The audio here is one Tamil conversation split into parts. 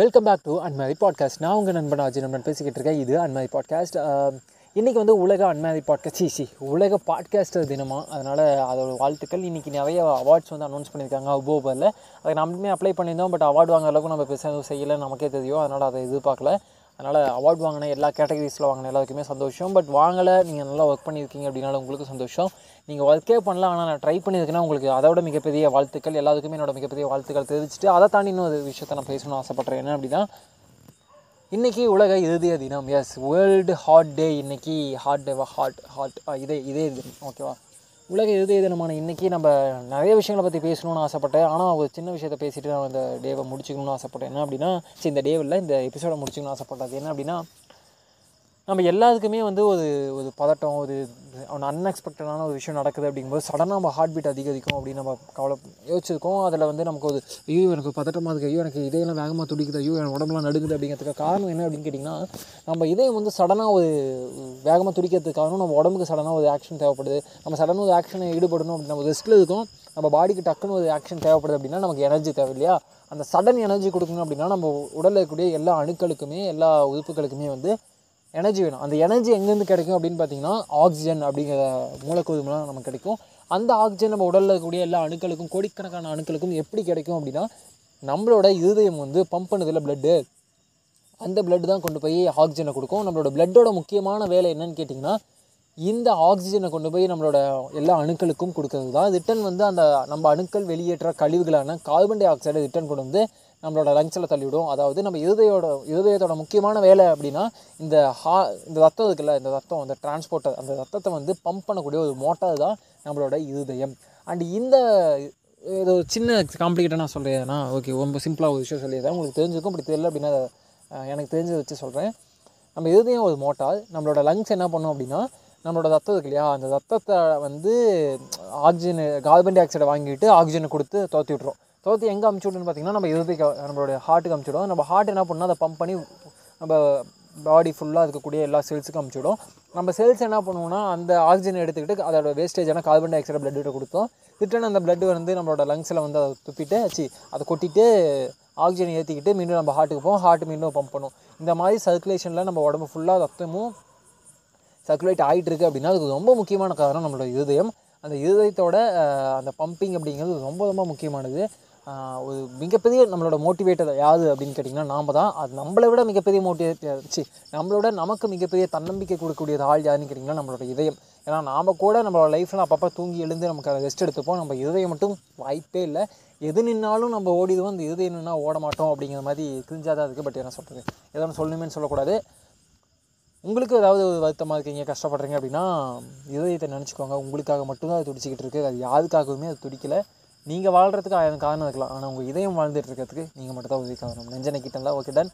Welcome back to unmarried podcast. நான் உங்கள் நண்பன் RJ Nanban பேசிக்கிட்டு இருக்கேன். இது அன்மேரிட் பாட்காஸ்ட். இன்றைக்கி வந்து உலக அன்மேரிட் பாட்காஸ்ட் உலக பாட்காஸ்டர் தினமாக, அதனால் அதோட வாழ்த்துக்கள். இன்றைக்கி நிறைய அவார்ட்ஸ் வந்து அனௌன்ஸ் பண்ணியிருக்காங்க அபோபரில். அதை நம்மளுமே அப்ளை பண்ணியிருந்தோம், பட் அவார்டு வாங்குற அளவுக்கு நம்ம பேச எதுவும் செய்யலை, நமக்கே தெரியும். அதனால் அதை எதிர்பார்க்கல. அதனால் அவார்டு வாங்கின எல்லா கேட்டகரிஸில் வாங்கின எல்லாருக்குமே சந்தோஷம். பட் வாங்கலை, நீங்கள் நல்லா ஒர்க் பண்ணியிருக்கீங்க அப்படின்னாலும் உங்களுக்கு சந்தோஷம். நீங்கள் ஒர்க்கே பண்ணலாம், ஆனால் நான் ட்ரை பண்ணியிருக்கேன்னா உங்களுக்கு அதோட மிகப்பெரிய வாழ்த்துக்கள். எல்லாத்துக்குமே என்னோட மிகப்பெரிய வாழ்த்துக்கள் தெரிவிச்சுட்டு, அதை தாண்டி இன்னொரு விஷயத்தை நான் பேசணும்னு ஆசைப்பட்றேன். என்ன அப்படின்னா, இன்றைக்கி உலக இதய தினம். Yes, world heart day. இன்றைக்கி ஹார்ட் இதய தினம், ஓகேவா? உலக இதய தினமான இன்றைக்கி நம்ம நிறைய விஷயங்களை பற்றி பேசணும்னு ஆசைப்பட்டேன். ஆனால் ஒரு சின்ன விஷயத்தை பேசிவிட்டு நான் இந்த டேவை முடிச்சுக்கணும்னு ஆசைப்பட்டேன். என்ன அப்படின்னா, இந்த எபிசோடை முடிச்சுக்கணும்னு ஆசைப்பட்டது என்ன அப்படின்னா, நம்ம எல்லாத்துக்குமே வந்து ஒரு பதட்டம், ஒரு அன்எக்ஸ்பெக்டடான ஒரு விஷயம் நடக்குது அப்படிங்கும்போது சடனாக நம்ம ஹார்ட் பீட் அதிகரிக்கும் அப்படின்னு நம்ம யோசிச்சிருக்கோம். அதில் வந்து நமக்கு ஒரு ஐயோ எனக்கு பதட்டமாக இருக்குது, ஐயோ எனக்கு இதயெல்லாம் வேகமாக துடிக்குது, ஐயோ எனக்கு உடம்புலாம் நடுக்குது அப்படிங்கிறதுக்கு காரணம் என்ன அப்படின்னு கேட்டிங்கன்னா, நம்ம இதயம் வந்து சடனாக ஒரு வேகமாக துடிக்கிறதுக்கு காரணம் நம்ம உடம்புக்கு சடனாக ஒரு ஆக்ஷன் தேவைப்படுது. நம்ம சடனாக ஒரு ஆக்ஷனை ஈடுபடணும் அப்படின்னா, நம்ம ரெஸ்ட்டில் இருக்கும், நம்ம பாடிக்கு டக்குன்னு ஒரு ஆக்ஷன் தேவைப்படுது அப்படின்னா நமக்கு எனர்ஜி தேவை இல்லையா? அந்த சடன் எனர்ஜி கொடுக்கணும் அப்படின்னா நம்ம உடலில் இருக்கக்கூடிய எல்லா அணுக்களுக்குமே எல்லா உறுப்புகளுக்குமே வந்து எனர்ஜி வேணும். அந்த எனர்ஜி எங்கேருந்து கிடைக்கும் அப்படின்னு பார்த்தீங்கன்னா, ஆக்சிஜன் அப்படிங்கிற மூலக்கூறு மூலம் நமக்கு கிடைக்கும். அந்த ஆக்சிஜன் நம்ம உடலில் இருக்கக்கூடிய எல்லா அணுக்களுக்கும், கோடிக்கணக்கான அணுக்களுக்கும் எப்படி கிடைக்கும் அப்படின்னா, நம்மளோட இதயம் வந்து பம்ப் பண்ணுதில்ல பிளட்டு, அந்த பிளட்டு தான் கொண்டு போய் ஆக்சிஜனை கொடுக்கும். நம்மளோட பிளட்டோட முக்கியமான வேலை என்னன்னு கேட்டிங்கன்னா, இந்த ஆக்சிஜனை கொண்டு போய் நம்மளோட எல்லா அணுக்களுக்கும் கொடுக்கறது தான். ரிட்டன் வந்து அந்த நம்ம அணுக்கள் வெளியேற்ற கழிவுகளான கார்பன் டை ஆக்சைடை ரிட்டன் கொண்டு வந்து நம்மளோட லங்ஸில் தள்ளிவிடும். அதாவது நம்ம இதயத்தோட முக்கியமான வேலை அப்படின்னா, இந்த ரத்தம் இருக்குல்ல, இந்த ரத்தம், அந்த டிரான்ஸ்போர்ட்டர், அந்த ரத்தத்தை வந்து பம்ப் பண்ணக்கூடிய ஒரு மோட்டார் தான் நம்மளோட இதயம். அண்ட் இந்த இது ஒரு சின்ன காம்ப்ளிகேட்டாக நான் சொல்கிறேன்னா, ஓகே, ரொம்ப சிம்பிளாக ஒரு விஷயம் சொல்லிடுறேன். உங்களுக்கு தெரிஞ்சிருக்கும், அப்படி தெரியல அப்படின்னா எனக்கு தெரிஞ்சதை வச்சு சொல்கிறேன். நம்ம இதயம் ஒரு மோட்டார். நம்மளோட லங்ஸ் என்ன பண்ணோம் அப்படின்னா, நம்மளோட ரத்தம் இருக்கு இல்லையா, அந்த ரத்தத்தை வந்து ஆக்சிஜன், கார்பன் டை ஆக்சைடை வாங்கிட்டு ஆக்சிஜனை கொடுத்து தோற்றி விட்றோம். தோற்றி எங்கே அமுச்சு விட்டுன்னு பார்த்தீங்கன்னா, நம்ம இதயத்துக்கு, நம்மளோட ஹார்ட்டுக்கு அமுச்சுவிடும். நம்ம ஹார்ட் என்ன பண்ணால் அதை பம்ப் பண்ணி நம்ம பாடி ஃபுல்லாக இருக்கக்கூடிய எல்லா செல்ஸுக்கும் அமுச்சுவிடும். நம்ம செல்ஸ் என்ன பண்ணுவோம்னா, அந்த ஆக்சிஜனை எடுத்துக்கிட்டு அதோட வேஸ்டேஜான கார்பன் டை ஆக்சைடை பிளட்டு கொடுத்தோம். ரிட்டர்ன் அந்த பிளட்டு வந்து நம்மளோட லங்ஸில் வந்து அதை துப்பிட்டு அதை கொட்டிட்டு ஆக்சிஜனை ஏற்றிக்கிட்டு மீண்டும் நம்ம ஹார்ட்டுக்கு போவோம். ஹார்ட்டு மீண்டும் பம்ப் பண்ணும். இந்த மாதிரி சர்க்குலேஷனில் நம்ம உடம்பு ஃபுல்லாக ரத்தமும் சர்க்குலேட் ஆகிட்டு இருக்குது அப்படின்னா, அதுக்கு ரொம்ப முக்கியமான காரணம் நம்மளோட இதயம். அந்த இதயத்தோட அந்த பம்பிங் அப்படிங்கிறது ரொம்ப ரொம்ப முக்கியமானது. ஒரு மிகப்பெரிய நம்மளோட மோட்டிவேட்டர் யாது அப்படின்னு கேட்டிங்கன்னா நாம் தான். அது நம்மளை விட மிகப்பெரிய நம்மளோட நமக்கு மிகப்பெரிய தன்னம்பிக்கை கொடுக்கக்கூடிய ஆள் யாருன்னு கேட்டிங்கன்னா நம்மளோட இதயம். ஏன்னா நாம் கூட நம்மளோட லைஃப்பில் அப்பப்போ தூங்கி எழுந்து நமக்கு ரெஸ்ட் எடுத்துப்போம். நம்ம இதயம் மட்டும் வாய்ப்பே இல்லை. எது நின்னாலும் நம்ம ஓடிடுவோம், அந்த இதயம் நின்னா ஓட மாட்டோம் அப்படிங்கிற மாதிரி கிரிஞ்சாக தான் இருக்குது. பட் என்ன சொல்கிறது, எதாவது சொல்லணுமேனு சொல்லக்கூடாது. உங்களுக்கு ஏதாவது வருத்தமாக இருக்கீங்க, கஷ்டப்படுறீங்க அப்படின்னா இதயத்தை நினச்சிக்கோங்க. உங்களுக்காக மட்டும்தான் அது துடிச்சிக்கிட்டு இருக்குது, அது யாருக்காகவுமே அது துடிக்கலை. நீங்கள் வாழ்கிறதுக்கு ஆயிரம் காரணம் இருக்கலாம், ஆனால் உங்கள் இதயம் வாழ்ந்துட்டு இருக்கிறதுக்கு நீங்கள் மட்டும் தான் உதவி காரணம். நெஞ்சனைக்கிட்டா ஓகே டன்.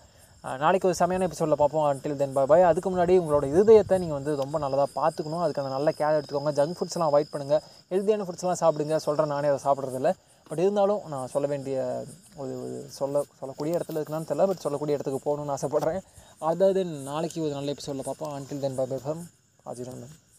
நாளைக்கு ஒரு சமையான எபிசோடில் பார்ப்போம். Until then bye bye. அதுக்கு முன்னாடி உங்களோட இதயத்தை நீங்கள் வந்து ரொம்ப நல்லதாக பார்த்துக்கணும். அதுக்கான நல்ல கேர் எடுத்துக்கோங்க. ஜங்க் ஃபுட்ஸ்லாம் அவாய்ட் பண்ணுங்கள். ஹெல்த்தியான ஃபுட்ஸ்லாம் சாப்பிடுங்க. சொல்கிறேன், நானே அதை சாப்பிட்றதில்ல. பட் இருந்தாலும் நான் சொல்ல வேண்டிய ஒரு சொல்லக்கூடிய இடத்துல இருக்குன்னு தெரியல, பட் சொல்லக்கூடிய இடத்துக்கு போகணுன்னு ஆசைப்பட்றேன். அதாவது நாளைக்கு ஒரு நல்ல எபிசோடில் பார்ப்போம். Until then bye by.